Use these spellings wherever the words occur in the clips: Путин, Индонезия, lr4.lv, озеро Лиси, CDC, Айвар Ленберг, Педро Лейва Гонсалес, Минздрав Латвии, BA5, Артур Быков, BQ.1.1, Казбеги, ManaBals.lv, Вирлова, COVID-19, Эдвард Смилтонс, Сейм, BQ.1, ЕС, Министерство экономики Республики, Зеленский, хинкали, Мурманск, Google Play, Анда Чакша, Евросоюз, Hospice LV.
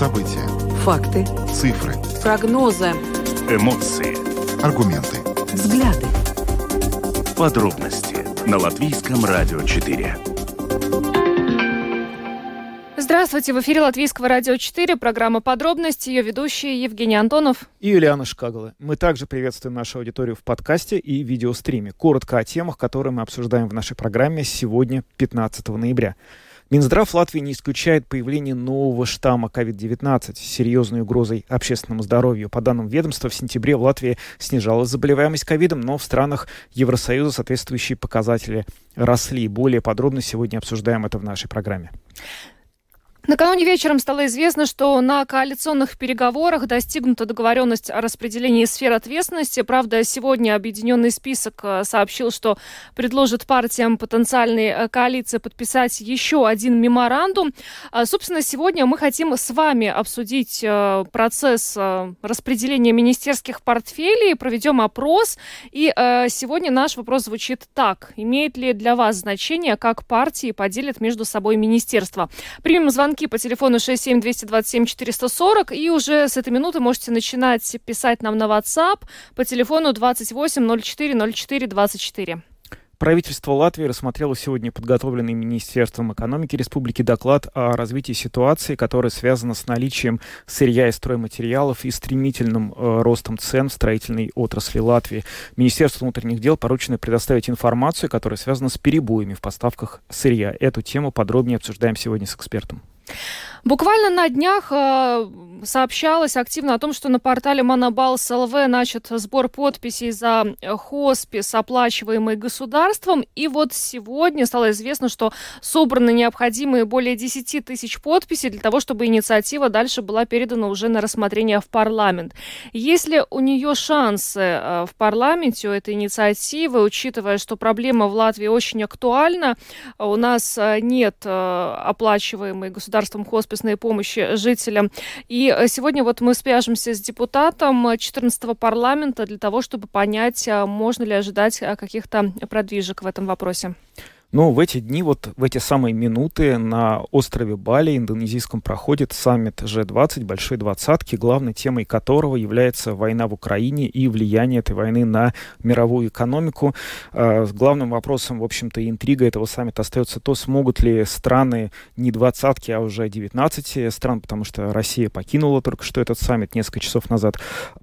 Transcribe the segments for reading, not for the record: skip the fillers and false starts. События. Факты. Цифры. Прогнозы. Эмоции. Аргументы. Взгляды. Подробности на Латвийском радио 4. Здравствуйте, в эфире Латвийского радио 4, программа «Подробности», ее ведущие Евгений Антонов и Юлианна Шкагале. Мы также приветствуем нашу аудиторию в подкасте и видеостриме. Коротко о темах, которые мы обсуждаем в нашей программе сегодня, 15 ноября. Минздрав Латвии не исключает появление нового штамма COVID-19 с серьезной угрозой общественному здоровью. По данным ведомства, в сентябре в Латвии снижалась заболеваемость ковидом, но в странах Евросоюза соответствующие показатели росли. Более подробно сегодня обсуждаем это в нашей программе. Накануне вечером стало известно, что на коалиционных переговорах достигнута договоренность о распределении сфер ответственности. Правда, сегодня объединенный список сообщил, что предложит партиям потенциальной коалиции подписать еще один меморандум. Собственно, сегодня мы хотим с вами обсудить процесс распределения министерских портфелей, проведем опрос. И сегодня наш вопрос звучит так. Имеет ли для вас значение, как партии поделят между собой министерства? Примем звонок. По телефону 67-227-440. И уже с этой минуты можете начинать писать нам на WhatsApp по телефону 28-04-04-24. Правительство Латвии рассмотрело сегодня подготовленный Министерством экономики Республики доклад о развитии ситуации, которая связана с наличием сырья и стройматериалов и стремительным ростом цен в строительной отрасли Латвии. Министерству внутренних дел поручено предоставить информацию, которая связана с перебоями в поставках сырья. Эту тему подробнее обсуждаем сегодня с экспертом. Буквально на днях сообщалось активно о том, что на портале ManaBals.lv начат сбор подписей за хоспис, оплачиваемый государством. И вот сегодня стало известно, что собраны необходимые более 10 тысяч подписей для того, чтобы инициатива дальше была передана уже на рассмотрение в парламент. Есть ли у нее шансы в парламенте, у этой инициативы, учитывая, что проблема в Латвии очень актуальна, у нас нет оплачиваемой государством хосписной помощи жителям. И сегодня вот мы свяжемся с депутатом 14-го парламента для того, чтобы понять, можно ли ожидать каких-то продвижек в этом вопросе. Но в эти дни, вот в эти самые минуты на острове Бали, индонезийском, проходит саммит G20, Большой Двадцатки, главной темой которого является война в Украине и влияние этой войны на мировую экономику. Главным вопросом, в общем-то, интрига этого саммита остается то, смогут ли страны не двадцатки, а уже 19 стран, потому что Россия покинула только что этот саммит несколько часов назад,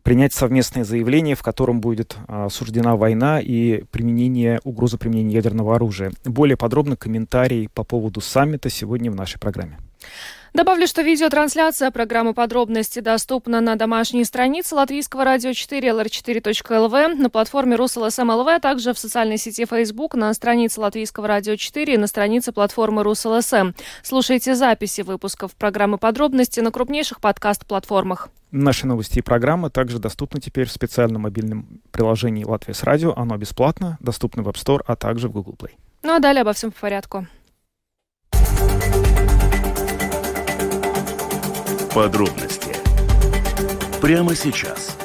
принять совместное заявление, в котором будет осуждена война и применение, угроза применения ядерного оружия. Более подробно комментарий по поводу саммита сегодня в нашей программе. Добавлю, что видеотрансляция программы «Подробности» доступна на домашней странице Латвийского радио 4 lr4.lv, на платформе RusLSM.lv, а также в социальной сети Facebook, на странице Латвийского радио 4 и на странице платформы RusLSM. Слушайте записи выпусков программы «Подробности» на крупнейших подкаст-платформах. Наши новости и программы также доступны теперь в специальном мобильном приложении «Латвийс радио». Оно бесплатно, доступно в App Store, а также в Google Play. Ну а далее обо всем по порядку. Подробности. Прямо сейчас.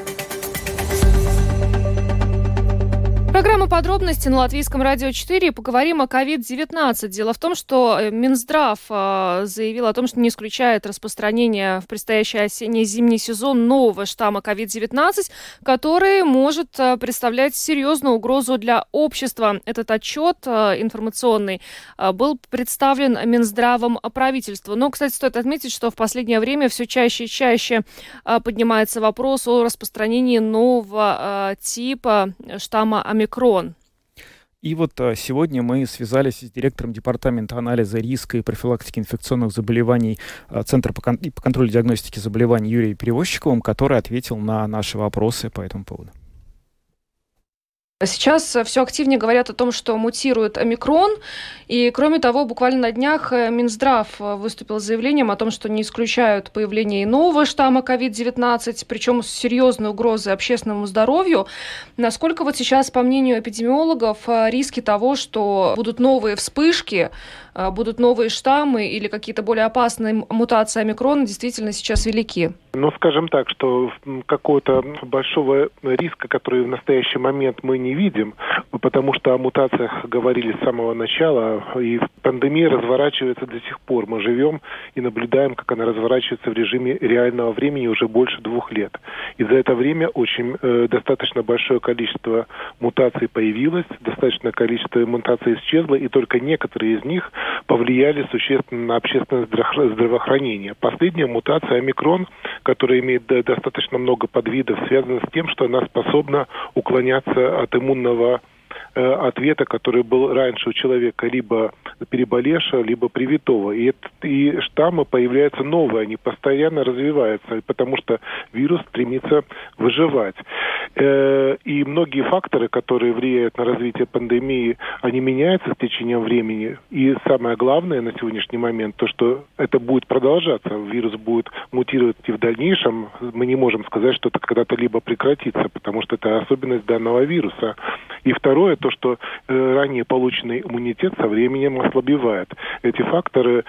Программа «Подробности» на Латвийском радио 4. Поговорим о COVID-19. Дело в том, что Минздрав заявил о том, что не исключает распространение в предстоящий осенне-зимний сезон нового штамма COVID-19, который может представлять серьезную угрозу для общества. Этот отчет информационный был представлен Минздравом правительству. Но, кстати, стоит отметить, что в последнее время все чаще и чаще поднимается вопрос о распространении нового типа штамма омикрон. И вот сегодня мы связались с директором Департамента анализа риска и профилактики инфекционных заболеваний Центра по контролю и диагностике заболеваний Юрием Перевозчиковым, который ответил на наши вопросы по этому поводу. Сейчас все активнее говорят о том, что мутирует омикрон. И, кроме того, буквально на днях Минздрав выступил с заявлением о том, что не исключают появление и нового штамма COVID-19, причем с серьезной угрозой общественному здоровью. Насколько вот сейчас, по мнению эпидемиологов, риски того, что будут новые вспышки, будут новые штаммы или какие-то более опасные мутации омикрона действительно сейчас велики? Ну, скажем так, что какого-то большого риска, который в настоящий момент мы не видим, потому что о мутациях говорили с самого начала, и пандемия разворачивается до сих пор. Мы живем и наблюдаем, как она разворачивается в режиме реального времени уже больше 2 лет. И за это время очень достаточно большое количество мутаций появилось, достаточное количество мутаций исчезло, и только некоторые из них повлияли существенно на общественное здравоохранение. Последняя мутация омикрон, которая имеет достаточно много подвидов, связана с тем, что она способна уклоняться от иммунного ответа, который был раньше у человека либо переболевшего, либо привитого. И штаммы появляются новые, они постоянно развиваются, потому что вирус стремится выживать. И многие факторы, которые влияют на развитие пандемии, они меняются с течением времени. И самое главное на сегодняшний момент, то, что это будет продолжаться, вирус будет мутировать и в дальнейшем. Мы не можем сказать, что это когда-то либо прекратится, потому что это особенность данного вируса. И второе, то, что ранее полученный иммунитет со временем ослабевает. Эти факторы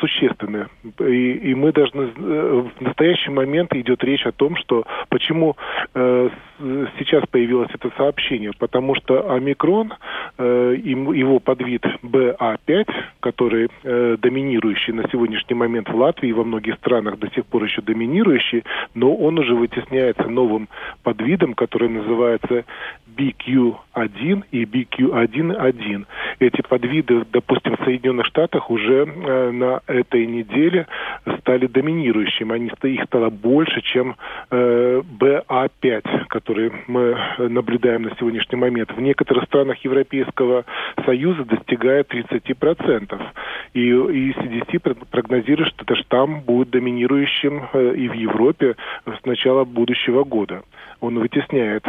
существенны. И мы должны... В настоящий момент идет речь о том, что почему сейчас появилось это сообщение. Потому что омикрон, его подвид BA5, который доминирующий на сегодняшний момент в Латвии и во многих странах до сих пор еще доминирующий, но он уже вытесняется новым подвидом, который называется BQ.1 и BQ.1.1. Эти подвиды, допустим, в Соединенных Штатах уже на этой неделе стали доминирующими. Их стало больше, чем BA5, который мы наблюдаем на сегодняшний момент. В некоторых странах Европейского Союза достигает 30%. И CDC прогнозирует, что этот штамм будет доминирующим и в Европе с начала будущего года. Он вытесняет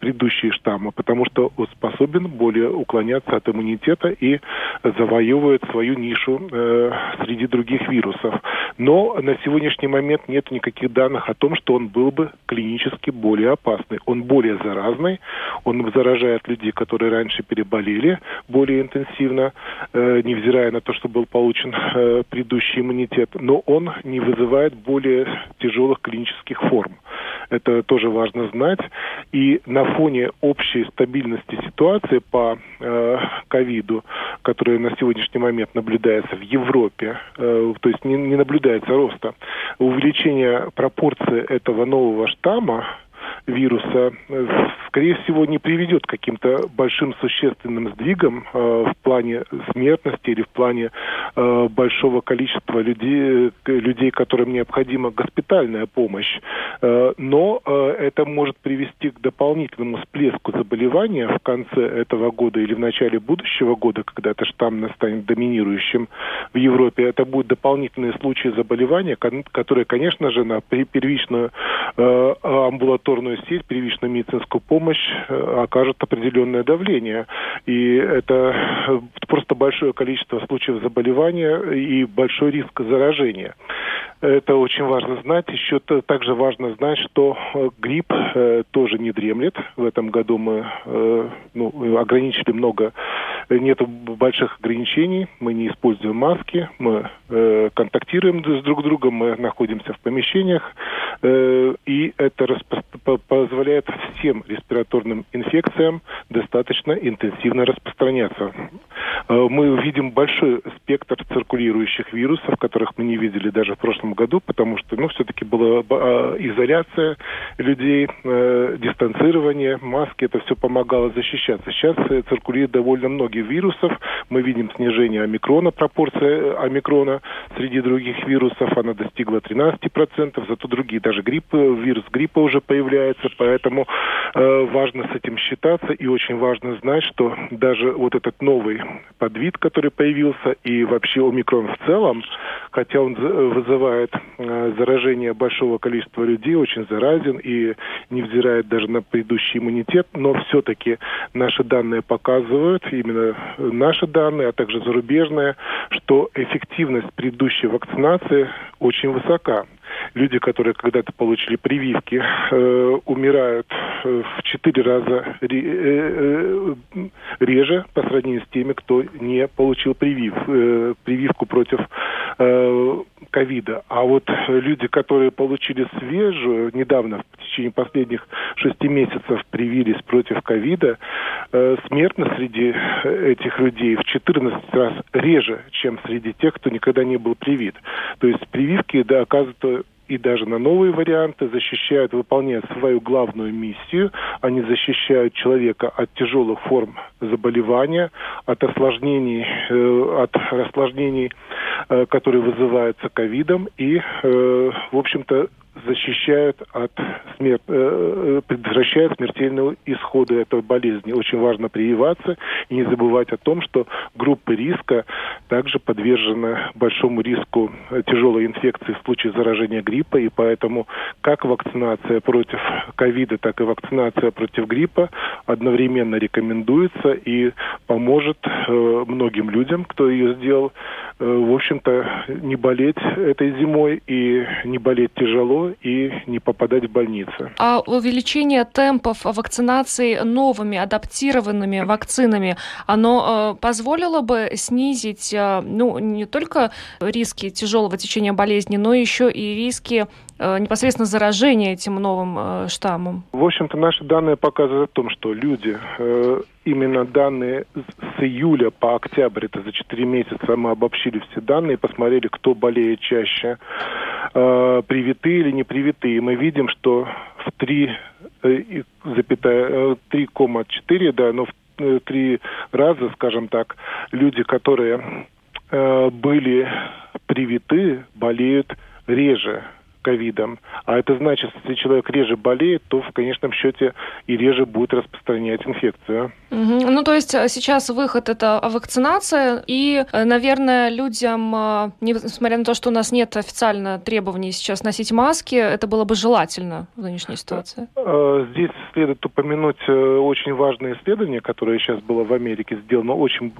предыдущие штаммы, потому что он способен более уклоняться от иммунитета и завоевывает свою нишу среди других вирусов. Но на сегодняшний момент нет никаких данных о том, что он был бы клинически более опасный. Он более заразный, он заражает людей, которые раньше переболели, более интенсивно, невзирая на то, что был получен предыдущий иммунитет, но он не вызывает более тяжелых клинических форм. Это тоже важно знать. И на фоне общей стабильности ситуации по ковиду, которая на сегодняшний момент наблюдается в Европе, то есть не наблюдается роста, увеличение пропорции этого нового штамма вируса, скорее всего, не приведет к каким-то большим существенным сдвигам в плане смертности или в плане большого количества людей, которым необходима госпитальная помощь. Но это может привести к дополнительному всплеску заболевания в конце этого года или в начале будущего года, когда этот штамм станет доминирующим в Европе. Это будут дополнительные случаи заболевания, которые, конечно же, на первичную амбулаторную сеть, первичную медицинскую помощь окажут определенное давление. И это просто большое количество случаев заболевания и большой риск заражения. Это очень важно знать. Еще также важно знать, что грипп тоже не дремлет. В этом году мы ограничили много, нет больших ограничений. Мы не используем маски, мы контактируем с друг другом, мы находимся в помещениях. И это позволяет всем респираторным инфекциям достаточно интенсивно распространяться. Мы видим большой спектр циркулирующих вирусов, которых мы не видели даже в прошлом году, потому что, все-таки была изоляция людей, дистанцирование, маски, это все помогало защищаться. Сейчас циркулирует довольно много вирусов. Мы видим снижение омикрона, пропорция омикрона среди других вирусов, она достигла 13%, зато другие, даже вирус гриппа уже появляется, поэтому важно с этим считаться, и очень важно знать, что даже вот этот новый подвид, который появился, и вообще омикрон в целом, хотя он вызывает заражение большого количества людей, очень заразен и невзирая даже на предыдущий иммунитет, но все-таки наши данные показывают, именно наши данные, а также зарубежные, что эффективность предыдущей вакцинации очень высока. Люди, которые когда-то получили прививки, умирают в 4 раза реже по сравнению с теми, кто не получил прививку против ковида. А вот люди, которые получили свежую, недавно, в течение последних 6 месяцев привились против ковида, смертность среди этих людей в 14 раз реже, чем среди тех, кто никогда не был привит. То есть прививки, да, оказывают и даже на новые варианты, защищают, выполняют свою главную миссию. Они защищают человека от тяжелых форм заболевания, от осложнений, которые вызываются ковидом, и, в общем-то, защищают от предотвращают смертельные исходы этой болезни. Очень важно прививаться и не забывать о том, что группы риска также подвержены большому риску тяжелой инфекции в случае заражения гриппа, и поэтому как вакцинация против ковида, так и вакцинация против гриппа одновременно рекомендуется и поможет многим людям, кто ее сделал, в общем-то, не болеть этой зимой и не болеть тяжело, и не попадать в больницу. А увеличение темпов вакцинации новыми адаптированными вакцинами, оно позволило бы снизить, не только риски тяжелого течения болезни, но еще и риски непосредственно заражения этим новым штаммом? В общем-то, наши данные показывают о том, что люди, именно данные с июля по октябрь, это за 4 месяца мы обобщили все данные, посмотрели, кто болеет чаще, привитые или не привитые. Мы видим, что в 3 раза, скажем так, люди, которые были привиты, болеют реже ковидом. А это значит, если человек реже болеет, то в конечном счете и реже будет распространять инфекцию. Угу. То есть сейчас выход – это вакцинация. И, наверное, людям, несмотря на то, что у нас нет официально требований сейчас носить маски, это было бы желательно в нынешней ситуации. Здесь следует упомянуть очень важное исследование, которое сейчас было в Америке сделано.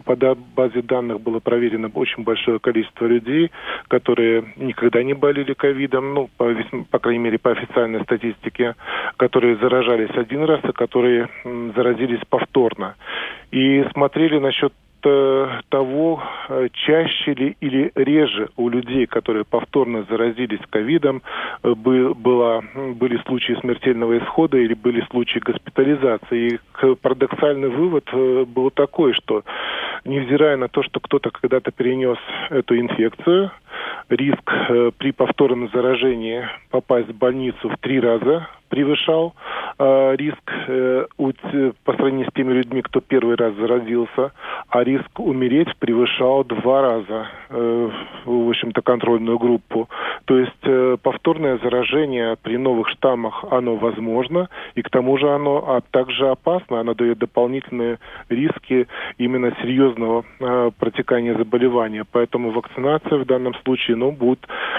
По базе данных было проверено очень большое количество людей, которые никогда не болели ковидом, по крайней мере, по официальной статистике, которые заражались один раз и которые заразились повторно. И смотрели насчет того, чаще ли или реже у людей, которые повторно заразились ковидом, были случаи смертельного исхода или были случаи госпитализации. И парадоксальный вывод был такой, что невзирая на то, что кто-то когда-то перенес эту инфекцию, риск при повторном заражении попасть в больницу в 3 раза превышал риск по сравнению с теми людьми, кто первый раз заразился, а риск умереть превышал 2 раза, в общем-то, контрольную группу. То есть повторное заражение при новых штаммах, оно возможно, и к тому же оно также опасно, оно дает дополнительные риски именно серьезного протекания заболевания. Поэтому вакцинация в данном случае, будет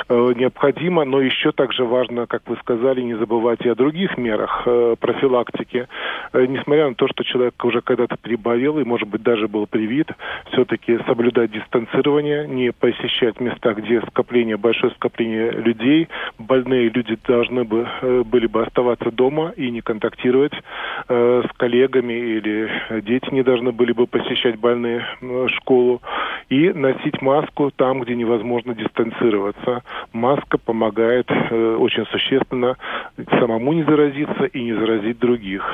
необходима, но еще также важно, как вы сказали, не забывать и о других мерах профилактики. Несмотря на то, что человек уже когда-то переболел и, может быть, даже был привит, все-таки соблюдать дистанцирование, не посещать места, где большое скопление людей. Больные люди должны были бы оставаться дома и не контактировать с коллегами, или дети не должны были бы посещать больные школу. И носить маску там, где невозможно дистанцироваться. Маска помогает очень существенно самому не заразиться и не заразить других.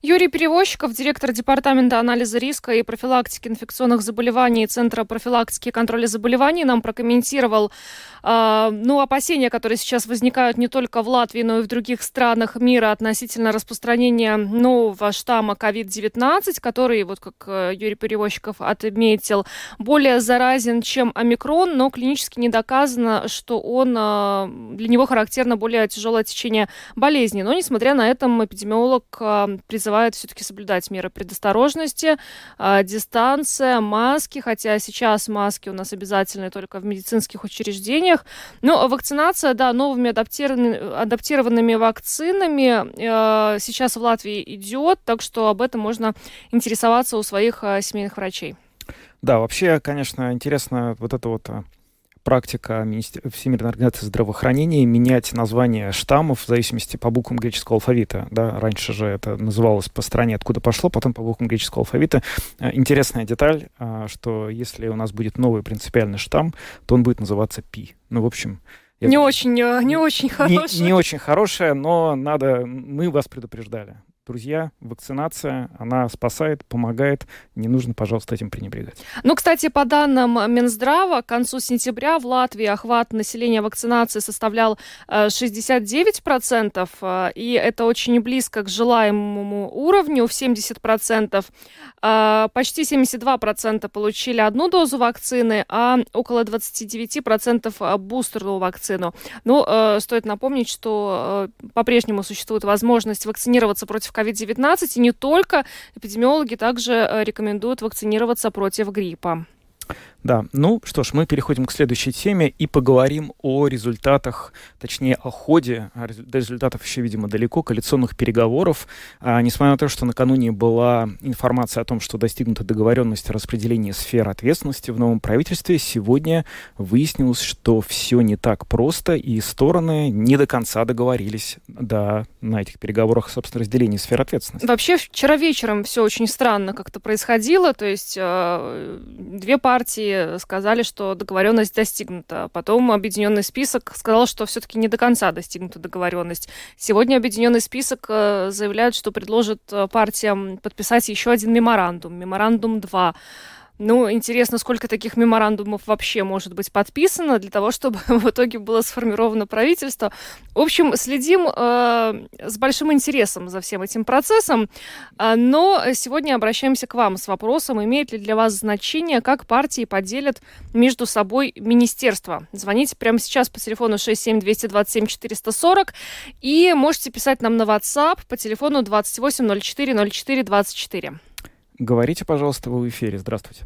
Юрий Перевозчиков, директор Департамента анализа риска и профилактики инфекционных заболеваний Центра профилактики и контроля заболеваний, нам прокомментировал опасения, которые сейчас возникают не только в Латвии, но и в других странах мира относительно распространения нового штамма COVID-19, который, как Юрий Перевозчиков отметил, более заразен, чем омикрон, но клинически не доказано, что для него характерно более тяжелое течение болезни. Но, несмотря на это, эпидемиолог призывает все-таки соблюдать меры предосторожности, дистанция, маски, хотя сейчас маски у нас обязательны только в медицинских учреждениях. Но вакцинация, новыми адаптированными вакцинами сейчас в Латвии идет, так что об этом можно интересоваться у своих семейных врачей. Да, вообще, конечно, интересно вот это практика Всемирной организации здравоохранения менять название штаммов в зависимости по буквам греческого алфавита. Да? Раньше же это называлось по стране, откуда пошло, потом по буквам греческого алфавита. Интересная деталь, что если у нас будет новый принципиальный штамм, то он будет называться Пи. Ну, в общем... Не очень хорошая. Не очень хорошая, но надо... Мы вас предупреждали. Друзья, вакцинация, она спасает, помогает. Не нужно, пожалуйста, этим пренебрегать. Ну, кстати, по данным Минздрава, к концу сентября в Латвии охват населения вакцинации составлял 69%, и это очень близко к желаемому уровню в 70%. Почти 72% получили одну дозу вакцины, а около 29% бустерную вакцину. Ну, стоит напомнить, что по-прежнему существует возможность вакцинироваться против COVID-19, и не только. Эпидемиологи также рекомендуют вакцинироваться против гриппа. Да, ну что ж, мы переходим к следующей теме и поговорим о результатах, точнее о ходе, до результатов еще, видимо, далеко, коалиционных переговоров. Несмотря на то, что накануне была информация о том, что достигнута договоренность о распределении сфер ответственности в новом правительстве, сегодня выяснилось, что все не так просто, и стороны не до конца договорились на этих переговорах, собственно, разделении сфер ответственности. Вообще вчера вечером все очень странно как-то происходило, то есть две партии сказали, что договоренность достигнута. Потом объединенный список сказал, что все-таки не до конца достигнута договоренность. Сегодня объединенный список заявляет, что предложит партиям подписать еще один меморандум. Меморандум 2. Ну, интересно, сколько таких меморандумов вообще может быть подписано для того, чтобы в итоге было сформировано правительство. В общем, следим с большим интересом за всем этим процессом, но сегодня обращаемся к вам с вопросом, имеет ли для вас значение, как партии поделят между собой министерства. Звоните прямо сейчас по телефону 67-227-440 и можете писать нам на WhatsApp по телефону 28-04-04-24. Говорите, пожалуйста, вы в эфире. Здравствуйте.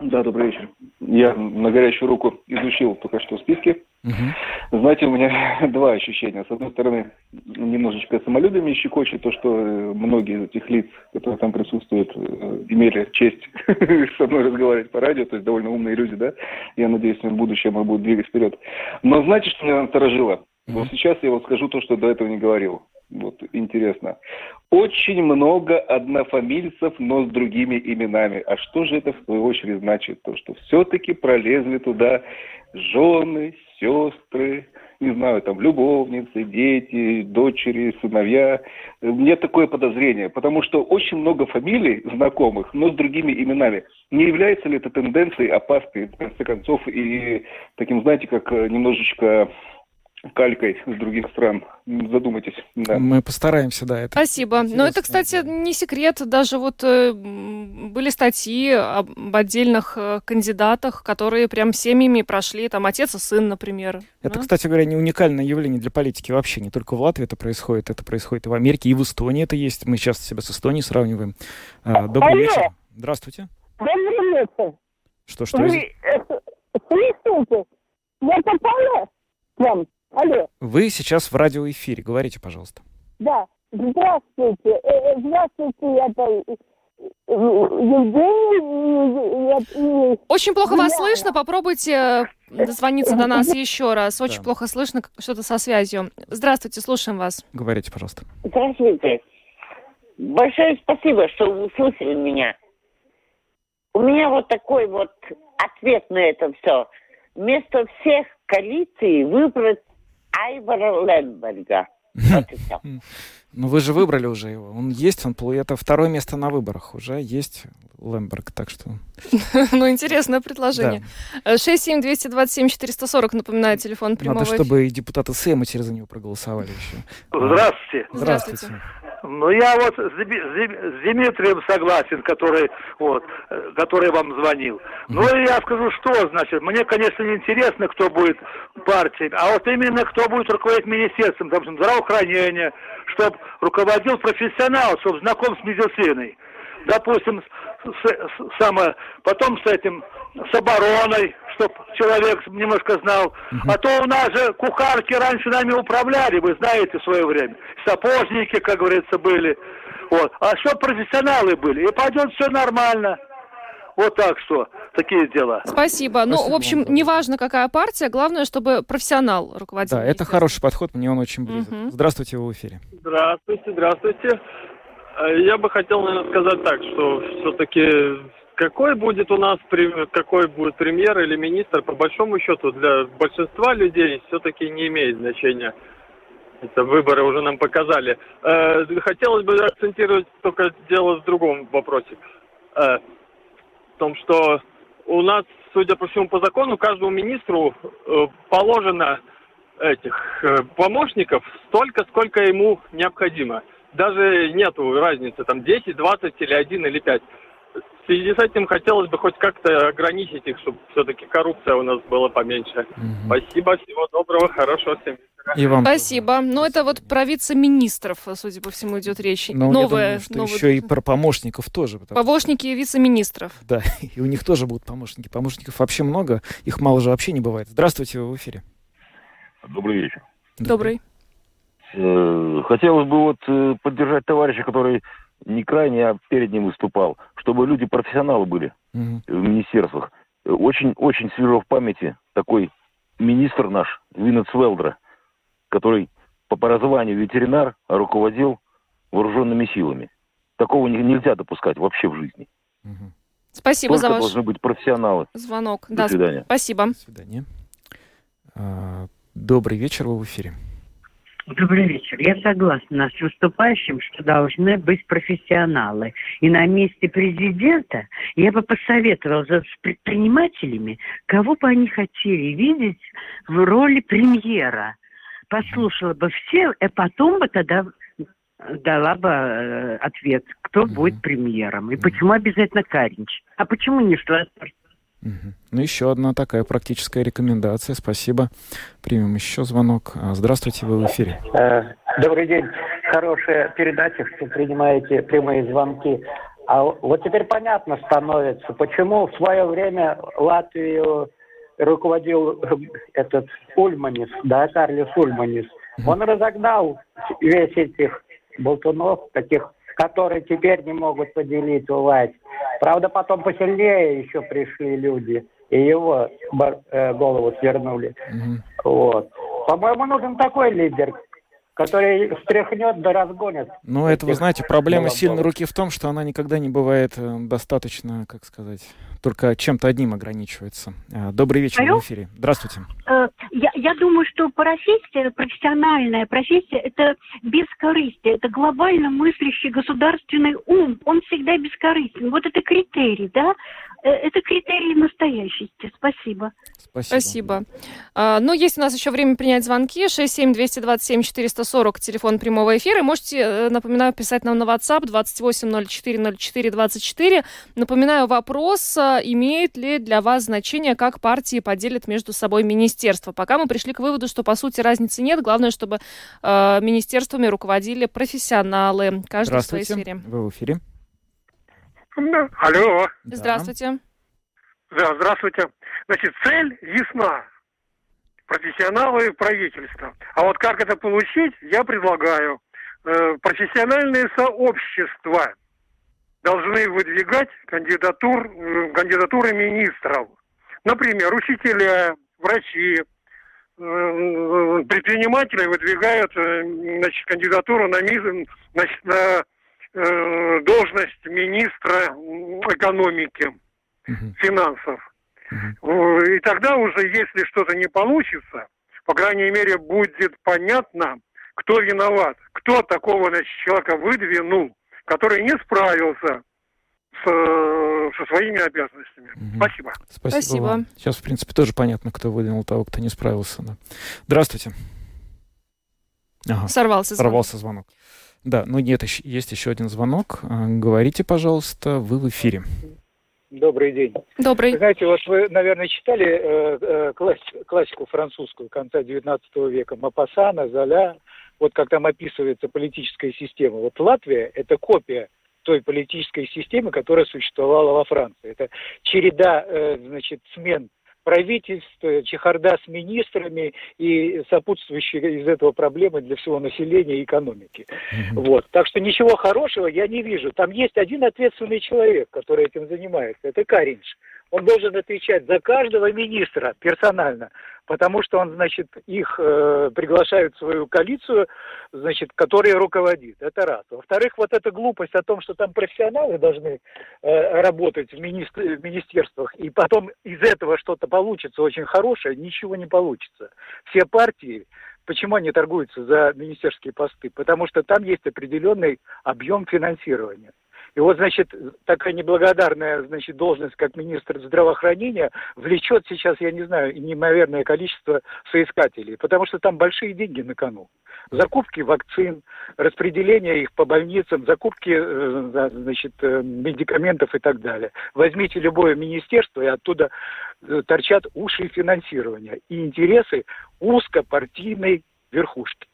Да, добрый вечер. Я на горячую руку изучил только что списки. Угу. Знаете, у меня два ощущения. С одной стороны, немножечко самолюбие щекочет то, что многие из этих лиц, которые там присутствуют, имели честь со мной разговаривать по радио, то есть довольно умные люди, да? Я надеюсь, в будущем мы будем двигаться вперед. Но знаете, что меня насторожило? Угу. Вот сейчас я вот скажу то, что до этого не говорил. Вот интересно. Очень много однофамильцев, но с другими именами. А что же это в свою очередь значит? То, что все-таки пролезли туда жены, сестры, не знаю, там, любовницы, дети, дочери, сыновья. У меня такое подозрение, потому что очень много фамилий знакомых, но с другими именами. Не является ли это тенденцией опасной, в конце концов, и таким, знаете, как немножечко... калькой с других стран. Задумайтесь. Да. Мы постараемся, да. Это спасибо. Интересно. Но это, кстати, не секрет. Даже вот были статьи об отдельных кандидатах, которые прям семьями прошли, там, отец и сын, например. Это, кстати говоря, не уникальное явление для политики вообще. Не только в Латвии это происходит и в Америке, и в Эстонии это есть. Мы сейчас себя с Эстонией сравниваем. Добрый вечер. Здравствуйте. Добрый вечер. Что? Слышите? Я попала к вам. Алло. Вы сейчас в радиоэфире. Говорите, пожалуйста. Да. Здравствуйте. Здравствуйте, Евгений. Очень плохо вас слышно. Попробуйте дозвониться до нас еще раз. Очень плохо слышно. Что-то со связью. Здравствуйте. Слушаем вас. Говорите, пожалуйста. Здравствуйте. Большое спасибо, что вы услышали меня. У меня вот такой вот ответ на это все. Вместо всех коалиций выбрать Айвара Ленберга. Ну вы же выбрали уже его. Он есть, это второе место на выборах. Уже есть Лемберг, так что... Ну, интересное предложение. Да. 67227-440, напоминаю, телефон прямого эфира. Надо, чтобы и депутаты Сейма через него проголосовали еще. Здравствуйте. Здравствуйте. Ну, я вот с Дмитрием согласен, который вам звонил. Ну, я скажу, что, значит, мне, конечно, не интересно, кто будет партией, а вот именно кто будет руководить министерством, там, здравоохранения, чтобы руководил профессионал, чтобы знаком с медициной. Допустим, потом с обороной, чтобы человек немножко знал. А то у нас же кухарки раньше нами управляли, вы знаете, в свое время. Сапожники, как говорится, были. Вот. А чтоб профессионалы были. И пойдет все нормально. Вот так что. такие дела. Спасибо. Ну, в общем, неважно, какая партия, главное, чтобы профессионал руководил. Да, это хороший подход, мне он очень близок. Здравствуйте, вы в эфире. Здравствуйте. Я бы хотел, наверное, сказать так, что все-таки какой будет у нас, какой будет премьер или министр, по большому счету, для большинства людей все-таки не имеет значения. Это выборы уже нам показали. Хотелось бы акцентировать только дело в другом вопросе. В том, что у нас, судя по всему, по закону, каждому министру положено этих помощников столько, сколько ему необходимо. Даже нету разницы, там, 10, 20 или 1 или 5. В связи с этим хотелось бы хоть как-то ограничить их, чтобы все-таки коррупция у нас была поменьше. Спасибо, всего доброго, хорошего всем. И вам спасибо. Ну, это вот про вице-министров, судя по всему, идет речь. Но я думаю, что еще и про помощников тоже. Помощники и вице-министров. Да, и у них тоже будут помощники. Помощников вообще много, их мало же вообще не бывает. Здравствуйте, вы в эфире. Добрый вечер. Добрый. Хотелось бы поддержать товарища, который не крайне, а перед ним выступал, чтобы люди профессионалы были в министерствах. Очень свежо в памяти такой министр наш, Винетс Велдра, который по образованию ветеринар, а руководил вооруженными силами. Такого нельзя допускать вообще в жизни. Спасибо только за ваш должны быть профессионалы. Звонок. До свидания. Спасибо. До свидания. Добрый вечер, вы в эфире. Добрый вечер. Я согласна с выступающим, что должны быть профессионалы. И на месте президента я бы посоветовала с предпринимателями, кого бы они хотели видеть в роли премьера. Послушала бы все, а потом бы тогда дала бы ответ, кто будет премьером. И почему обязательно Каринч? А почему не Штрассер? Ну, еще одна такая практическая рекомендация. Спасибо. Примем еще звонок. Здравствуйте, вы в эфире. Добрый день. Хорошая передача, что принимаете прямые звонки. А вот теперь понятно становится, почему в свое время Латвию руководил этот Ульманис, да, Карлис Ульманис. Он разогнал весь этих болтунов, таких, которые теперь не могут поделить власть. Правда, потом посильнее еще пришли люди, и его голову свернули. Вот. По-моему, нужен такой лидер, который встряхнет да разгонит. Ну, это, вы знаете, проблема сильной руки в том, что она никогда не бывает достаточно, как сказать, только чем-то одним ограничивается. Добрый вечер, в эфире. Здравствуйте. Я думаю, что профессия, профессиональная профессия, это бескорыстие, это глобально мыслящий государственный ум. Он всегда бескорыстен. Вот это критерий, да? Это критерии настоящести. Спасибо. Спасибо. Ну, есть у нас еще время принять звонки. 67-227-440, телефон прямого эфира. Можете, напоминаю, писать нам на WhatsApp 28040424. Напоминаю, вопрос, имеет ли для вас значение, как партии поделят между собой министерства. Пока мы пришли к выводу, что, по сути, разницы нет. Главное, чтобы министерствами руководили профессионалы. Каждый в своей сфере. Вы в эфире. Алло. Здравствуйте. Да, здравствуйте. Значит, цель ясна. Профессионалы правительства. А вот как это получить, я предлагаю. Профессиональные сообщества должны выдвигать кандидатуры министров. Например, учителя, врачи, предприниматели выдвигают кандидатуру на должность министра экономики, финансов. И тогда уже, если что-то не получится, по крайней мере, будет понятно, кто виноват, кто такого человека выдвинул, который не справился со своими обязанностями. Спасибо. Спасибо вам. Сейчас, в принципе, тоже понятно, кто выдвинул того, кто не справился. Да. Здравствуйте. Ага. Сорвался звонок. Да, ну нет, есть еще один звонок. Говорите, пожалуйста, вы в эфире. Добрый день. Добрый. Вы знаете, вот вы, наверное, читали классику французскую конца XIX века Мопассана, Золя, вот как там описывается политическая система. Вот Латвия – это копия той политической системы, которая существовала во Франции. Это череда, смен правительства, чехарда с министрами и сопутствующие из этого проблемы для всего населения и экономики. Вот. Так что ничего хорошего я не вижу. Там есть один ответственный человек, который этим занимается. Это Каринч. он должен отвечать за каждого министра персонально, потому что он, значит, их приглашают в свою коалицию, значит, которая руководит. Это раз. Во-вторых, вот эта глупость о том, что там профессионалы должны работать в министерствах, и потом из этого что-то получится очень хорошее, ничего не получится. Все партии, почему они торгуются за министерские посты? Потому что там есть определенный объем финансирования. И вот, значит, такая неблагодарная, значит, должность, как министр здравоохранения, влечет сейчас, я не знаю, неимоверное количество соискателей, потому что там большие деньги на кону. Закупки вакцин, распределение их по больницам, закупки, значит, медикаментов и так далее. Возьмите любое министерство, и оттуда торчат уши финансирования и интересы узкопартийной верхушки.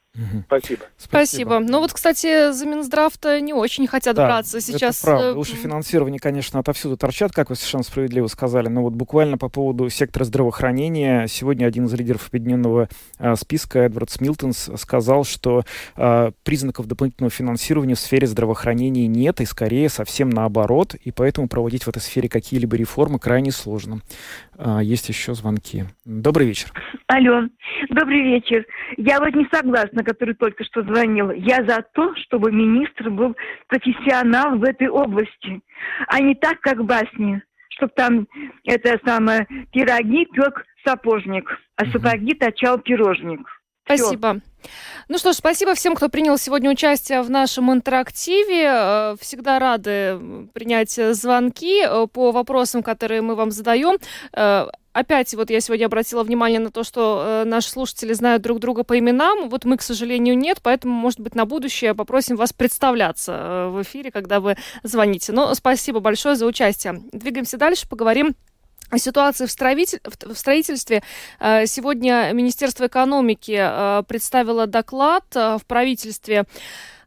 Спасибо. Ну вот, кстати, за Минздрав-то не очень хотят браться сейчас. Это правда. Уши финансирования, конечно, отовсюду торчат, как вы совершенно справедливо сказали. Но вот буквально по поводу сектора здравоохранения. Сегодня один из лидеров объединенного списка, Эдвард Смилтонс, сказал, что признаков дополнительного финансирования в сфере здравоохранения нет, и скорее совсем наоборот. И поэтому проводить в этой сфере какие-либо реформы крайне сложно. Есть еще звонки. Добрый вечер. Алло. Добрый вечер. Я вот не согласна, который только что звонил. Я за то, чтобы министр был профессионал в этой области, а не так, как в басне, чтобы там это самое пироги пек сапожник, а сапоги точал пирожник. Спасибо. Всё. Ну что ж, спасибо всем, кто принял сегодня участие в нашем интерактиве. Всегда рады принять звонки по вопросам, которые мы вам задаем. Опять вот я сегодня обратила внимание на то, что наши слушатели знают друг друга по именам. Вот мы, к сожалению, нет, поэтому, может быть, на будущее попросим вас представляться в эфире, когда вы звоните. Но спасибо большое за участие. Двигаемся дальше, поговорим о ситуации в строительстве. Сегодня Министерство экономики представило доклад в правительстве.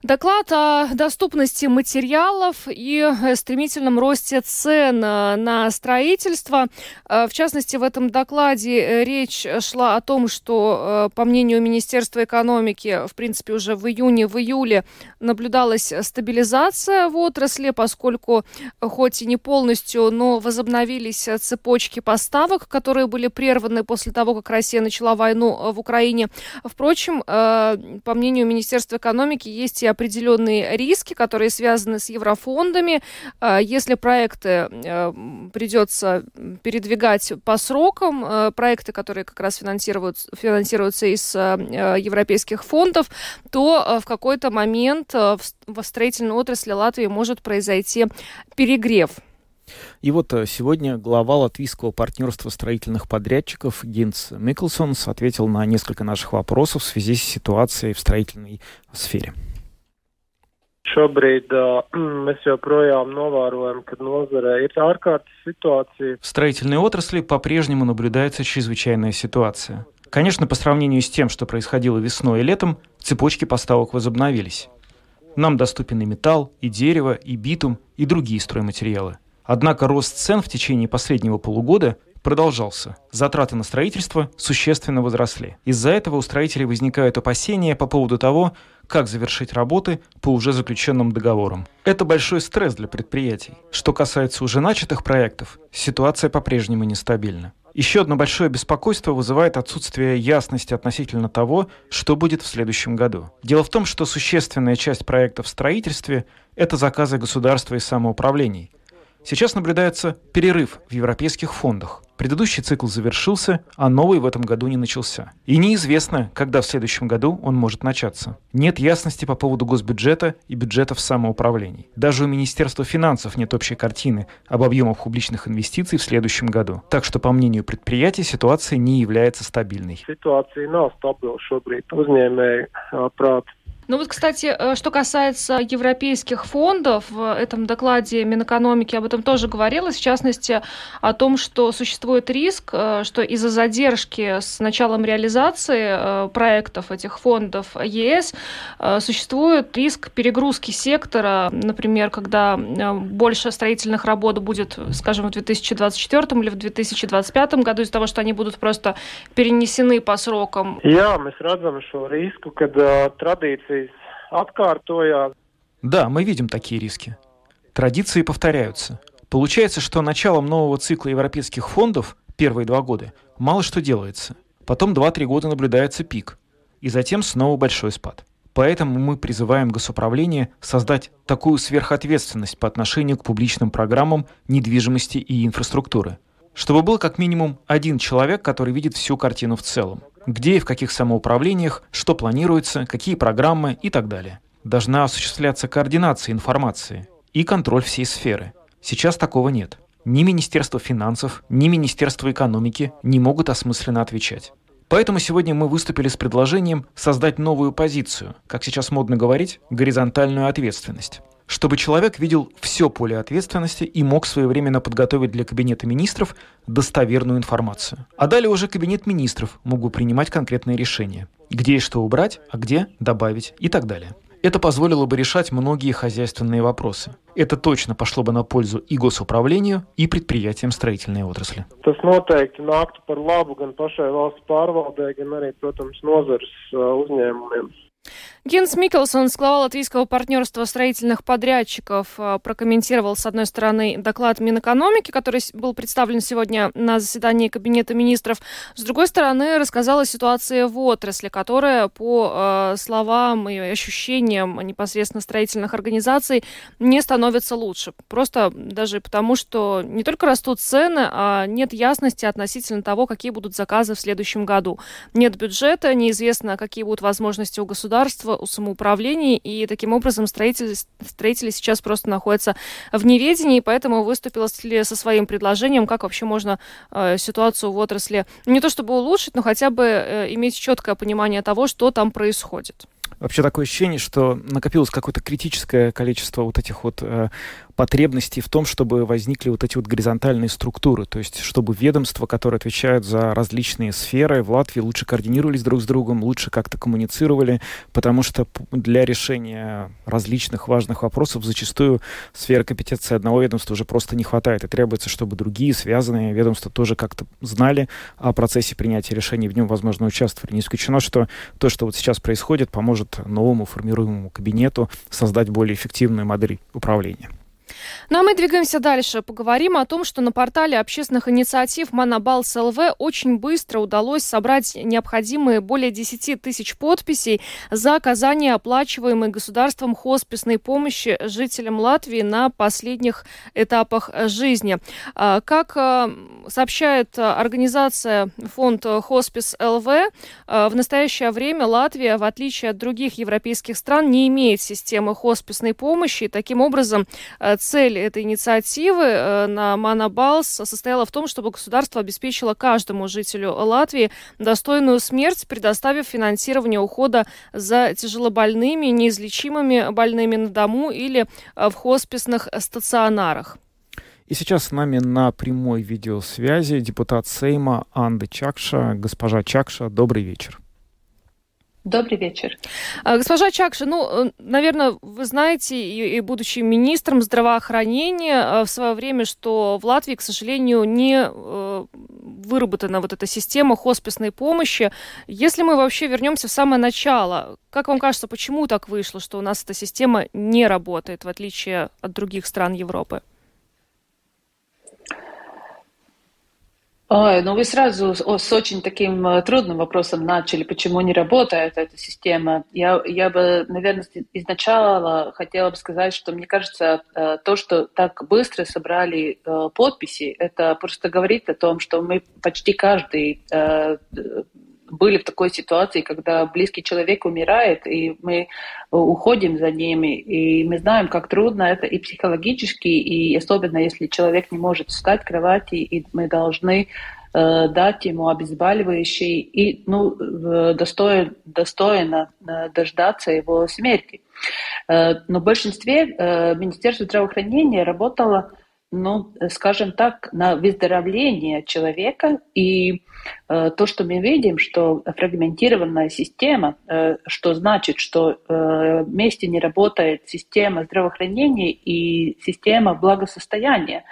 Доклад о доступности материалов и стремительном росте цен на строительство. В частности, в этом докладе речь шла о том, что, по мнению Министерства экономики, в принципе, уже в июне, в июле наблюдалась стабилизация в отрасли, поскольку, хоть и не полностью, но возобновились цепочки поставок, которые были прерваны после того, как Россия начала войну в Украине. Впрочем, по мнению Министерства экономики, есть и определенные риски, которые связаны с еврофондами. Если проекты придется передвигать по срокам, проекты, которые как раз финансируются из европейских фондов, то в какой-то момент в строительной отрасли Латвии может произойти перегрев. И вот сегодня глава Латвийского партнерства строительных подрядчиков Гинс Микклсон ответил на несколько наших вопросов в связи с ситуацией в строительной сфере. В строительной отрасли по-прежнему наблюдается чрезвычайная ситуация. Конечно, по сравнению с тем, что происходило весной и летом, цепочки поставок возобновились. Нам доступен и металл, и дерево, и битум, и другие стройматериалы. Однако рост цен в течение последнего полугода продолжался. Затраты на строительство существенно возросли. Из-за этого у строителей возникают опасения по поводу того, как завершить работы по уже заключенным договорам. Это большой стресс для предприятий. Что касается уже начатых проектов, ситуация по-прежнему нестабильна. Еще одно большое беспокойство вызывает отсутствие ясности относительно того, что будет в следующем году. Дело в том, что существенная часть проектов в строительстве – это заказы государства и самоуправлений. Сейчас наблюдается перерыв в европейских фондах. Предыдущий цикл завершился, а новый в этом году не начался. И неизвестно, когда в следующем году он может начаться. Нет ясности по поводу госбюджета и бюджетов самоуправлений. Даже у Министерства финансов нет общей картины об объемах публичных инвестиций в следующем году. Так что, по мнению предприятий, ситуация не является стабильной. Ну вот, кстати, что касается европейских фондов, в этом докладе Минэкономики об этом тоже говорилось, в частности, о том, что существует риск, что из-за задержки с началом реализации проектов этих фондов ЕС существует риск перегрузки сектора, например, когда больше строительных работ будет, скажем, в 2024 или в 2025 году, из-за того, что они будут просто перенесены по срокам. Да, мы видим, что риск, когда традиции Да, мы видим такие риски. Традиции повторяются. Получается, что началом нового цикла европейских фондов, первые 2 года, мало что делается. Потом 2-3 года наблюдается пик. И затем снова большой спад. Поэтому мы призываем госуправление создать такую сверхответственность по отношению к публичным программам недвижимости и инфраструктуры, чтобы был как минимум один человек, который видит всю картину в целом. Где и в каких самоуправлениях, что планируется, какие программы и так далее. Должна осуществляться координация информации и контроль всей сферы. Сейчас такого нет. Ни Министерство финансов, ни Министерство экономики не могут осмысленно отвечать. Поэтому сегодня мы выступили с предложением создать новую позицию, как сейчас модно говорить, горизонтальную ответственность. Чтобы человек видел все поле ответственности и мог своевременно подготовить для Кабинета министров достоверную информацию. А далее уже Кабинет министров мог бы принимать конкретные решения. Где и что убрать, а где добавить и так далее. Это позволило бы решать многие хозяйственные вопросы. Это точно пошло бы на пользу и госуправлению, и предприятиям строительной отрасли. Гинс Микклсон, глава Латвийского партнерства строительных подрядчиков, прокомментировал, с одной стороны, доклад Минэкономики, который был представлен сегодня на заседании Кабинета министров, с другой стороны, рассказал о ситуации в отрасли, которая, по словам и ощущениям непосредственно строительных организаций, не становится лучше. Просто даже потому, что не только растут цены, а нет ясности относительно того, какие будут заказы в следующем году. Нет бюджета, неизвестно, какие будут возможности у государства, у самоуправлений, и таким образом строители сейчас просто находятся в неведении, поэтому выступила со своим предложением, как вообще можно ситуацию в отрасли не то чтобы улучшить, но хотя бы иметь четкое понимание того, что там происходит. Вообще такое ощущение, что накопилось какое-то критическое количество вот этих вот потребностей в том, чтобы возникли вот эти вот горизонтальные структуры, то есть чтобы ведомства, которые отвечают за различные сферы в Латвии, лучше координировались друг с другом, лучше как-то коммуницировали, потому что для решения различных важных вопросов зачастую сферы компетенции одного ведомства уже просто не хватает, и требуется, чтобы другие связанные ведомства тоже как-то знали о процессе принятия решений, в нем, возможно, участвовали. Не исключено, что то, что вот сейчас происходит, поможет новому формируемому кабинету создать более эффективную модель управления. Ну а мы двигаемся дальше. Поговорим о том, что на портале общественных инициатив ManaBals.lv очень быстро удалось собрать необходимые более 10 тысяч подписей за оказание оплачиваемой государством хосписной помощи жителям Латвии на последних этапах жизни. Как сообщает организация фонд Hospice LV, в настоящее время Латвия, в отличие от других европейских стран, не имеет системы хосписной помощи, и таким образом цель этой инициативы на ManaBals состояла в том, чтобы государство обеспечило каждому жителю Латвии достойную смерть, предоставив финансирование ухода за тяжелобольными, неизлечимыми больными на дому или в хосписных стационарах. И сейчас с нами на прямой видеосвязи депутат Сейма Анда Чакша. Госпожа Чакша, добрый вечер. Добрый вечер. Госпожа Чакша, наверное, вы знаете, и будучи министром здравоохранения в свое время, что в Латвии, к сожалению, не выработана вот эта система хосписной помощи. Если мы вообще вернемся в самое начало, как вам кажется, почему так вышло, что у нас эта система не работает, в отличие от других стран Европы? Ой, вы сразу с очень таким трудным вопросом начали, почему не работает эта система. Я бы, наверное, изначально хотела бы сказать, что, мне кажется, то, что так быстро собрали подписи, это просто говорит о том, что мы почти каждый были в такой ситуации, когда близкий человек умирает, и мы уходим за ними, и мы знаем, как трудно это и психологически, и особенно если человек не может встать с кровати, и мы должны дать ему обезболивающий и достойно дождаться его смерти. Но в большинстве Министерство здравоохранения работало, скажем так, на выздоровление человека. И то, что мы видим, что фрагментированная система, что значит, что вместе не работает система здравоохранения и система благосостояния.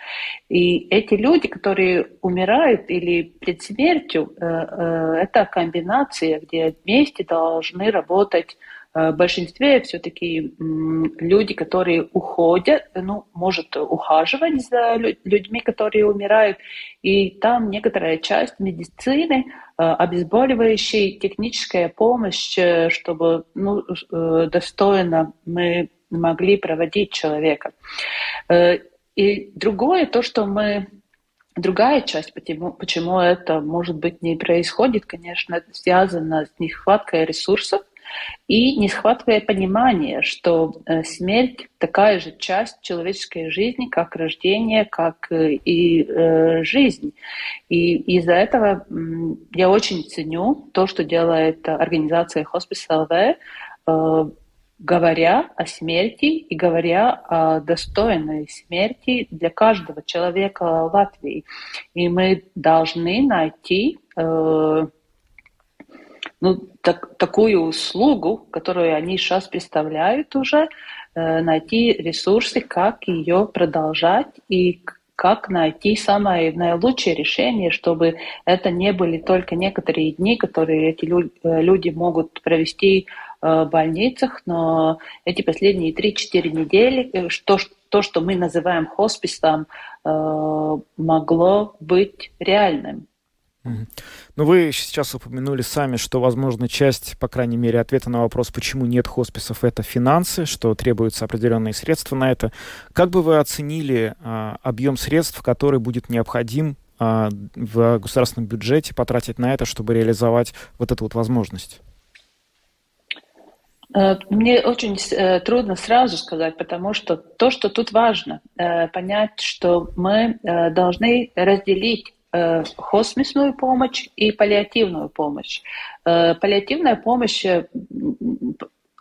И эти люди, которые умирают или перед смертью, это комбинация, где вместе должны работать в большинстве все-таки люди, которые уходят, ну, может ухаживать за людьми, которые умирают. И там некоторая часть медицины, обезболивающей, техническая помощь, чтобы ну, достойно мы могли проводить человека. И другое, то, что мы... Другая часть, почему это, может быть, не происходит, конечно, связано с нехваткой ресурсов и нехваткой понимания, что смерть такая же часть человеческой жизни, как рождение, как и жизнь. И из-за этого я очень ценю то, что делает организация Hospice LV, говоря о смерти и говоря о достойной смерти для каждого человека Латвии. И мы должны найти такую услугу, которую они сейчас представляют уже, найти ресурсы, как ее продолжать и как найти самое наилучшее решение, чтобы это не были только некоторые дни, которые эти люди могут провести в больницах, но эти последние 3-4 недели, то, что мы называем хосписом, могло быть реальным. Ну, вы сейчас упомянули сами, что, возможно, часть, по крайней мере, ответа на вопрос, почему нет хосписов, это финансы, что требуются определенные средства на это. Как бы вы оценили объем средств, который будет необходим в государственном бюджете потратить на это, чтобы реализовать вот эту вот возможность? Мне очень трудно сразу сказать, потому что то, что тут важно, понять, что мы должны разделить хосписную помощь и паллиативную помощь. Паллиативная помощь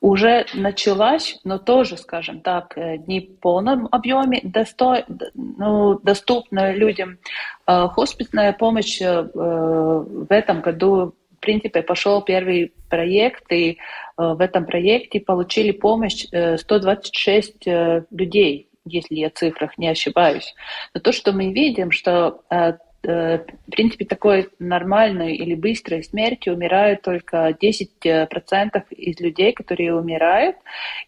уже началась, но тоже, скажем так, не в полном объеме доступна людям. Хосписная помощь в этом году, в принципе, пошел первый проект, и в этом проекте получили помощь 126 людей, если я в цифрах не ошибаюсь. Но то, что мы видим, что в принципе, такой нормальной или быстрой смерти умирают только 10% из людей, которые умирают.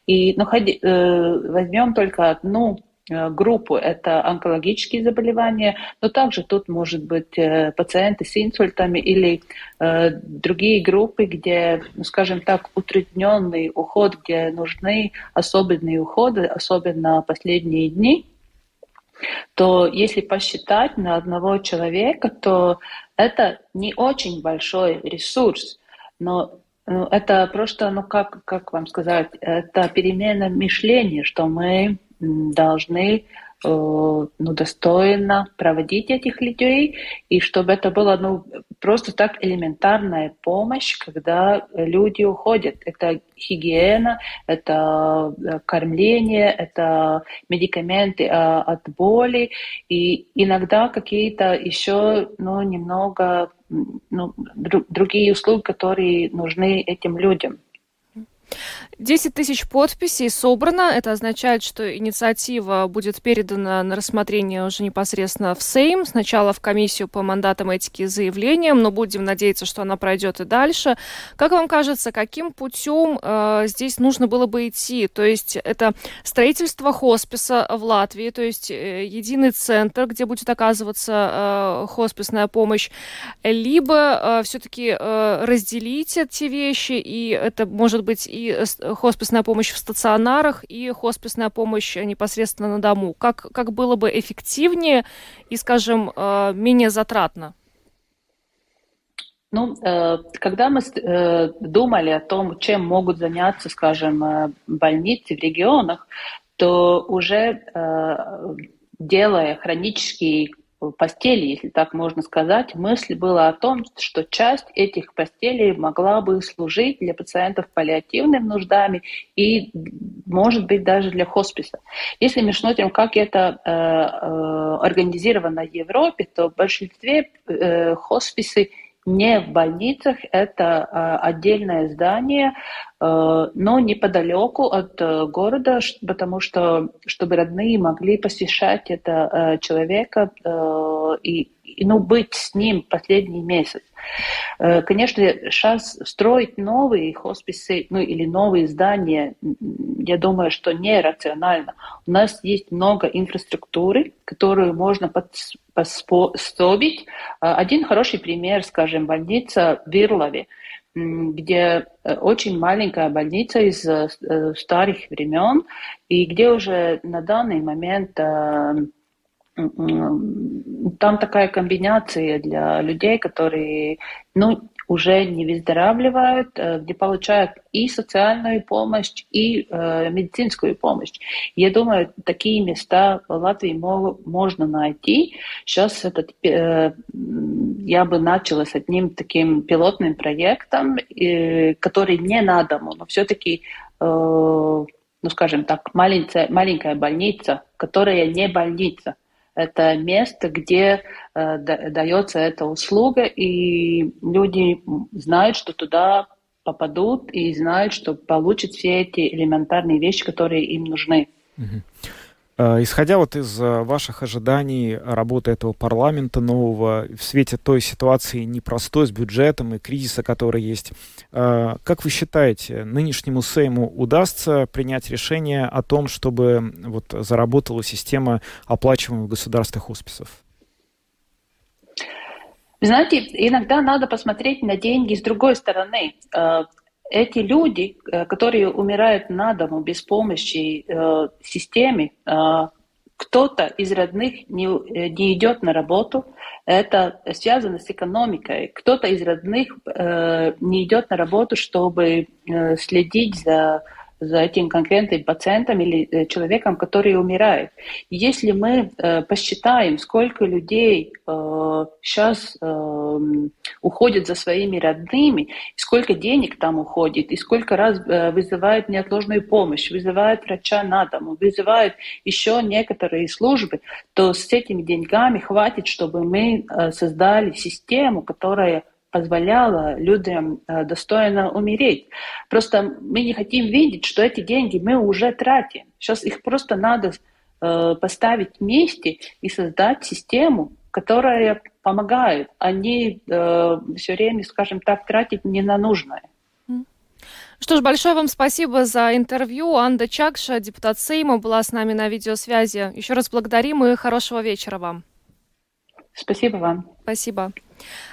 И, ну, возьмем только одну группу, это онкологические заболевания, но также тут, может быть, пациенты с инсультами или другие группы, где, ну, скажем так, утрудненный уход, где нужны особенные уходы, особенно последние дни, то если посчитать на одного человека, то это не очень большой ресурс, но это просто, ну как вам сказать, это перемена мышления, что мы должны достойно проводить этих людей, и чтобы это была просто так элементарная помощь, когда люди уходят. Это гигиена, это кормление, это медикаменты от боли, и иногда какие-то еще другие услуги, которые нужны этим людям. 10 тысяч подписей собрано. Это означает, что инициатива будет передана на рассмотрение уже непосредственно в Сейм. Сначала в комиссию по мандатам, этике и заявлениям, но будем надеяться, что она пройдет и дальше. Как вам кажется, каким путем здесь нужно было бы идти? То есть это строительство хосписа в Латвии, то есть единый центр, где будет оказываться хосписная помощь, либо все-таки разделить эти вещи, и это может быть и хосписная помощь в стационарах и хосписная помощь непосредственно на дому. Как было бы эффективнее и, скажем, менее затратно? Ну, когда мы думали о том, чем могут заняться, скажем, больницы в регионах, то уже делая хронические постели, если так можно сказать, мысль была о том, что часть этих постелей могла бы служить для пациентов паллиативными нуждами и, может быть, даже для хосписа. Если мы смотрим, как это организировано в Европе, то в большинстве хосписы не в больницах, это отдельное здание, но неподалеку от города, потому что, чтобы родные могли посещать этого человека и быть с ним последний месяц. Конечно, сейчас строить новые хосписы, ну или новые здания, я думаю, что не рационально. У нас есть много инфраструктуры, которую можно подспособить. Один хороший пример, скажем, больница в Вирлове, где очень маленькая больница из старых времен, и где уже на данный момент там такая комбинация для людей, которые, ну, уже не выздоравливают, где получают и социальную помощь, и медицинскую помощь. Я думаю, такие места в Латвии можно найти. Сейчас я бы начала с одним таким пилотным проектом, который не на дому, но все-таки, ну, скажем так, маленькая больница, которая не больница. Это место, где дается эта услуга, и люди знают, что туда попадут, и знают, что получат все эти элементарные вещи, которые им нужны. Исходя вот из ваших ожиданий работы этого парламента нового, в свете той ситуации непростой с бюджетом и кризиса, который есть, как вы считаете, нынешнему Сейму удастся принять решение о том, чтобы вот заработала система оплачиваемых государственных хосписов? Знаете, иногда надо посмотреть на деньги с другой стороны. Эти люди, которые умирают на дому без помощи системе, кто-то из родных не идет на работу, это связано с экономикой. Кто-то из родных не идет на работу, чтобы следить за этим конкретным пациентом или человеком, который умирает. Если мы посчитаем, сколько людей сейчас уходит за своими родными, сколько денег там уходит, и сколько раз вызывает неотложную помощь, вызывает врача на дом, вызывает еще некоторые службы, то с этими деньгами хватит, чтобы мы создали систему, которая позволяла людям достойно умереть. Просто мы не хотим видеть, что эти деньги мы уже тратим. Сейчас их просто надо поставить вместе и создать систему, которая помогает, а не все время, скажем так, тратить не на нужное. Что ж, большое вам спасибо за интервью. Анда Чакша, депутат Сейма, была с нами на видеосвязи. Еще раз благодарим и хорошего вечера вам. Спасибо вам. Спасибо.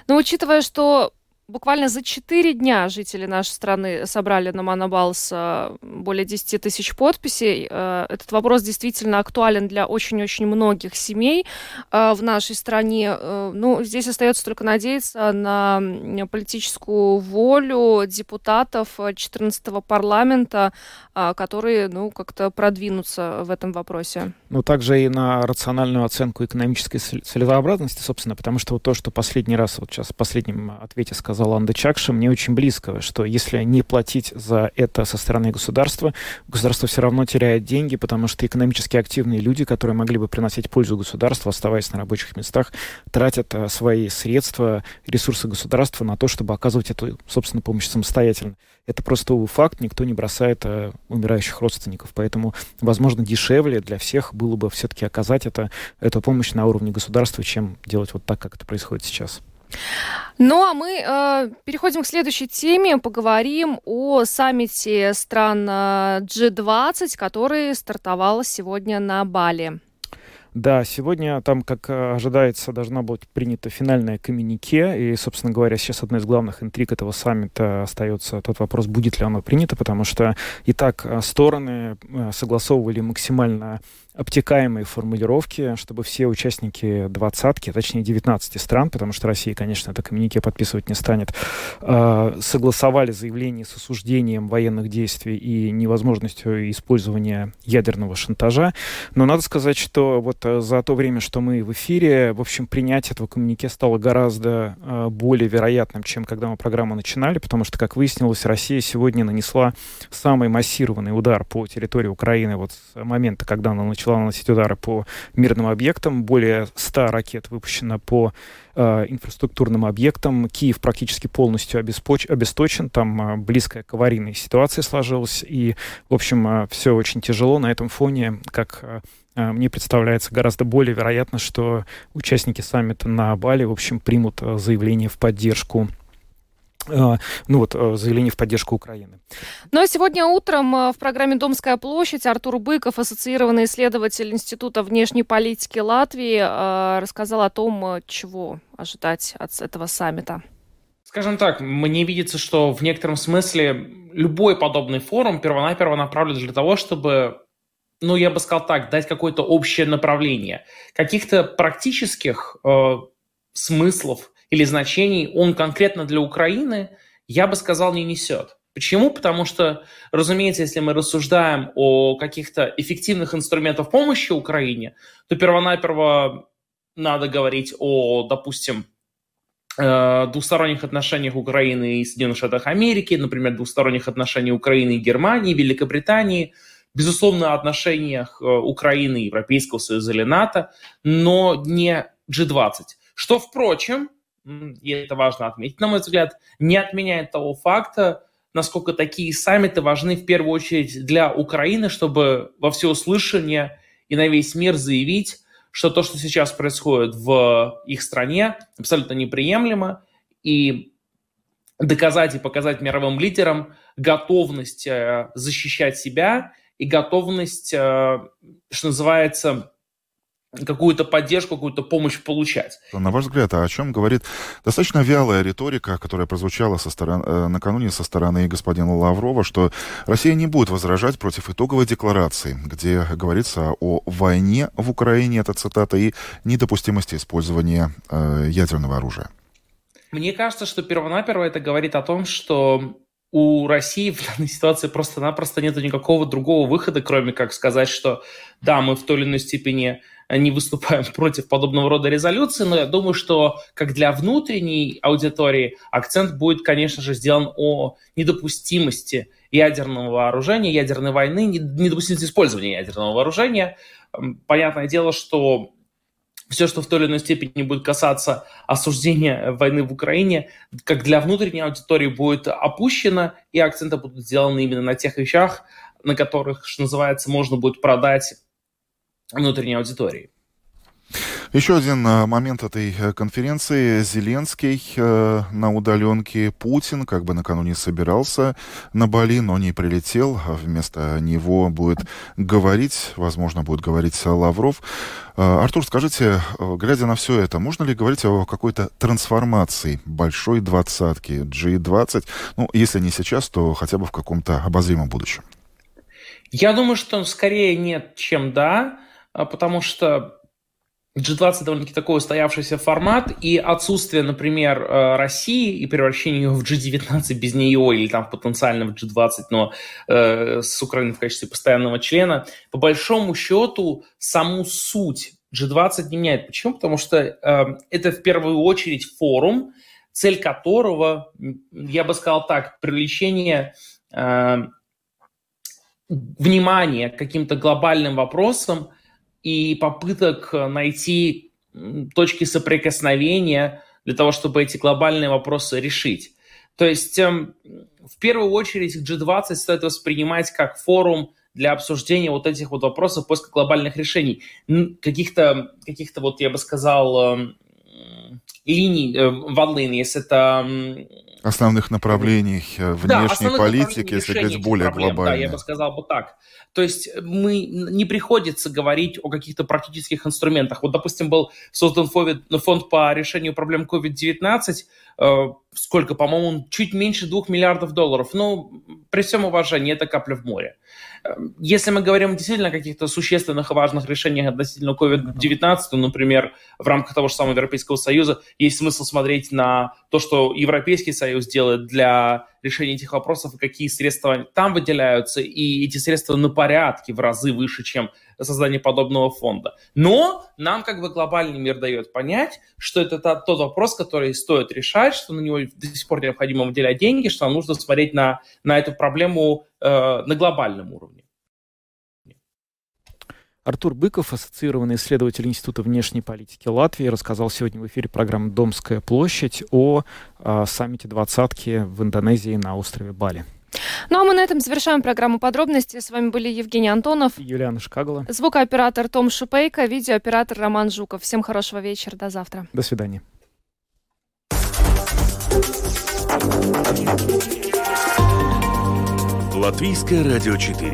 Но учитывая, что буквально за 4 дня жители нашей страны собрали на ManaBals более 10 тысяч подписей, этот вопрос действительно актуален для очень-очень многих семей в нашей стране. Ну, здесь остается только надеяться на политическую волю депутатов 14-го парламента, которые, ну, как-то продвинутся в этом вопросе. Ну, также и на рациональную оценку экономической целесообразности, собственно, потому что вот то, что последний раз, вот сейчас в последнем ответе сказала Анда Чакша, мне очень близко, что если не платить за это со стороны государства, государство все равно теряет деньги, потому что экономически активные люди, которые могли бы приносить пользу государству, оставаясь на рабочих местах, тратят свои средства, ресурсы государства на то, чтобы оказывать эту, собственно, помощь самостоятельно. Это просто факт, никто не бросает умирающих родственников, поэтому, возможно, дешевле для всех было бы все-таки оказать эту помощь на уровне государства, чем делать вот так, как это происходит сейчас. Ну, а мы переходим к следующей теме. Поговорим о саммите стран G20, который стартовал сегодня на Бали. Да, сегодня там, как ожидается, должна быть принята финальная коммюнике, и, собственно говоря, сейчас одной из главных интриг этого саммита остается тот вопрос, будет ли оно принято, потому что и так стороны согласовывали максимально обтекаемые формулировки, чтобы все участники двадцатки, точнее 19 стран, потому что Россия, конечно, это коммюнике подписывать не станет, согласовали заявление с осуждением военных действий и невозможностью использования ядерного шантажа. Но надо сказать, что вот за то время, что мы в эфире, в общем, принятие этого коммюнике стало гораздо более вероятным, чем когда мы программу начинали, потому что, как выяснилось, Россия сегодня нанесла самый массированный удар по территории Украины вот с момента, когда она начала наносить удары по мирным объектам. Более 100 ракет выпущено по инфраструктурным объектам. Киев практически полностью обесточен. Там близкая к аварийной ситуации сложилась. И, в общем, все очень тяжело. На этом фоне, как мне представляется гораздо более вероятно, что участники саммита на Бали, в общем, примут заявление в поддержку заявление в поддержку Украины. Ну а сегодня утром в программе «Домская площадь» Артур Быков, ассоциированный исследователь Института внешней политики Латвии, рассказал о том, чего ожидать от этого саммита. Скажем так, мне видится, что в некотором смысле любой подобный форум первонаперво направлен для того, чтобы, дать какое-то общее направление. Каких-то практических смыслов или значений он конкретно для Украины, я бы сказал, не несет. Почему? Потому что, разумеется, если мы рассуждаем о каких-то эффективных инструментах помощи Украине, то первонаперво надо говорить о, допустим, двусторонних отношениях Украины и Соединенных Штатов Америки, например, двусторонних отношениях Украины и Германии, Великобритании, безусловно, отношениях Украины и Европейского Союза или НАТО, но не G20. Что, впрочем, и это важно отметить, на мой взгляд, не отменяет того факта, насколько такие саммиты важны в первую очередь для Украины, чтобы во всеуслышание и на весь мир заявить, что то, что сейчас происходит в их стране, абсолютно неприемлемо, и доказать и показать мировым лидерам готовность защищать себя и готовность, что называется, какую-то поддержку, какую-то помощь получать. На ваш взгляд, о чем говорит достаточно вялая риторика, которая прозвучала накануне со стороны господина Лаврова, что Россия не будет возражать против итоговой декларации, где говорится о войне в Украине, это цитата, и недопустимости использования ядерного оружия? Мне кажется, что первонаперво это говорит о том, что у России в данной ситуации просто-напросто нет никакого другого выхода, кроме как сказать, что да, мы в той или иной степени не выступаем против подобного рода резолюции, но я думаю, что как для внутренней аудитории акцент будет, конечно же, сделан о недопустимости ядерного вооружения, ядерной войны, недопустимости использования ядерного вооружения. Понятное дело, что все, что в той или иной степени будет касаться осуждения войны в Украине, как для внутренней аудитории будет опущено, и акценты будут сделаны именно на тех вещах, на которых, что называется, можно будет продать внутренней аудитории. Еще один момент этой конференции. Зеленский на удаленке, Путин как бы накануне собирался на Бали, но не прилетел. Вместо него будет говорить, возможно, будет говорить Лавров. Артур, скажите, глядя на все это, можно ли говорить о какой-то трансформации большой двадцатки G20? Если не сейчас, то хотя бы в каком-то обозримом будущем. Я думаю, что скорее нет, чем да, потому что G20 довольно-таки такой устоявшийся формат, и отсутствие, например, России и превращение ее в G19 без нее или там потенциально в G20, но с Украиной в качестве постоянного члена, по большому счету саму суть G20 не меняет. Почему? Потому что это в первую очередь форум, цель которого, я бы сказал так, привлечение внимания к каким-то глобальным вопросам и попыток найти точки соприкосновения для того, чтобы эти глобальные вопросы решить. То есть, в первую очередь, G20 стоит воспринимать как форум для обсуждения вот этих вот вопросов, поиска глобальных решений, каких-то вот, я бы сказал, линий, вадлин, если это... Основных направлений внешней политики, если говорить более глобально. Да, я бы сказал бы так. То есть не приходится говорить о каких-то практических инструментах. Вот, допустим, был создан фонд по решению проблем COVID-19, сколько, по-моему, чуть меньше 2 миллиардов долларов. При всем уважении, это капля в море. Если мы говорим действительно о каких-то существенных и важных решениях относительно COVID-19, то, например, в рамках того же самого Европейского Союза есть смысл смотреть на то, что Европейский Союз делает для решения этих вопросов, и какие средства там выделяются, и эти средства на порядке в разы выше, чем создание подобного фонда. Но нам как бы глобальный мир дает понять, что это тот вопрос, который стоит решать, что на него до сих пор необходимо выделять деньги, что нам нужно смотреть на эту проблему на глобальном уровне. Артур Быков, ассоциированный исследователь Института внешней политики Латвии, рассказал сегодня в эфире программы «Домская площадь» о саммите двадцатки в Индонезии на острове Бали. Ну а мы на этом завершаем программу «Подробности». С вами были Евгений Антонов, Юлианна Шкагале, звукооператор Том Шипейко, видеооператор Роман Жуков. Всем хорошего вечера. До завтра. До свидания. Латвийское радио 4.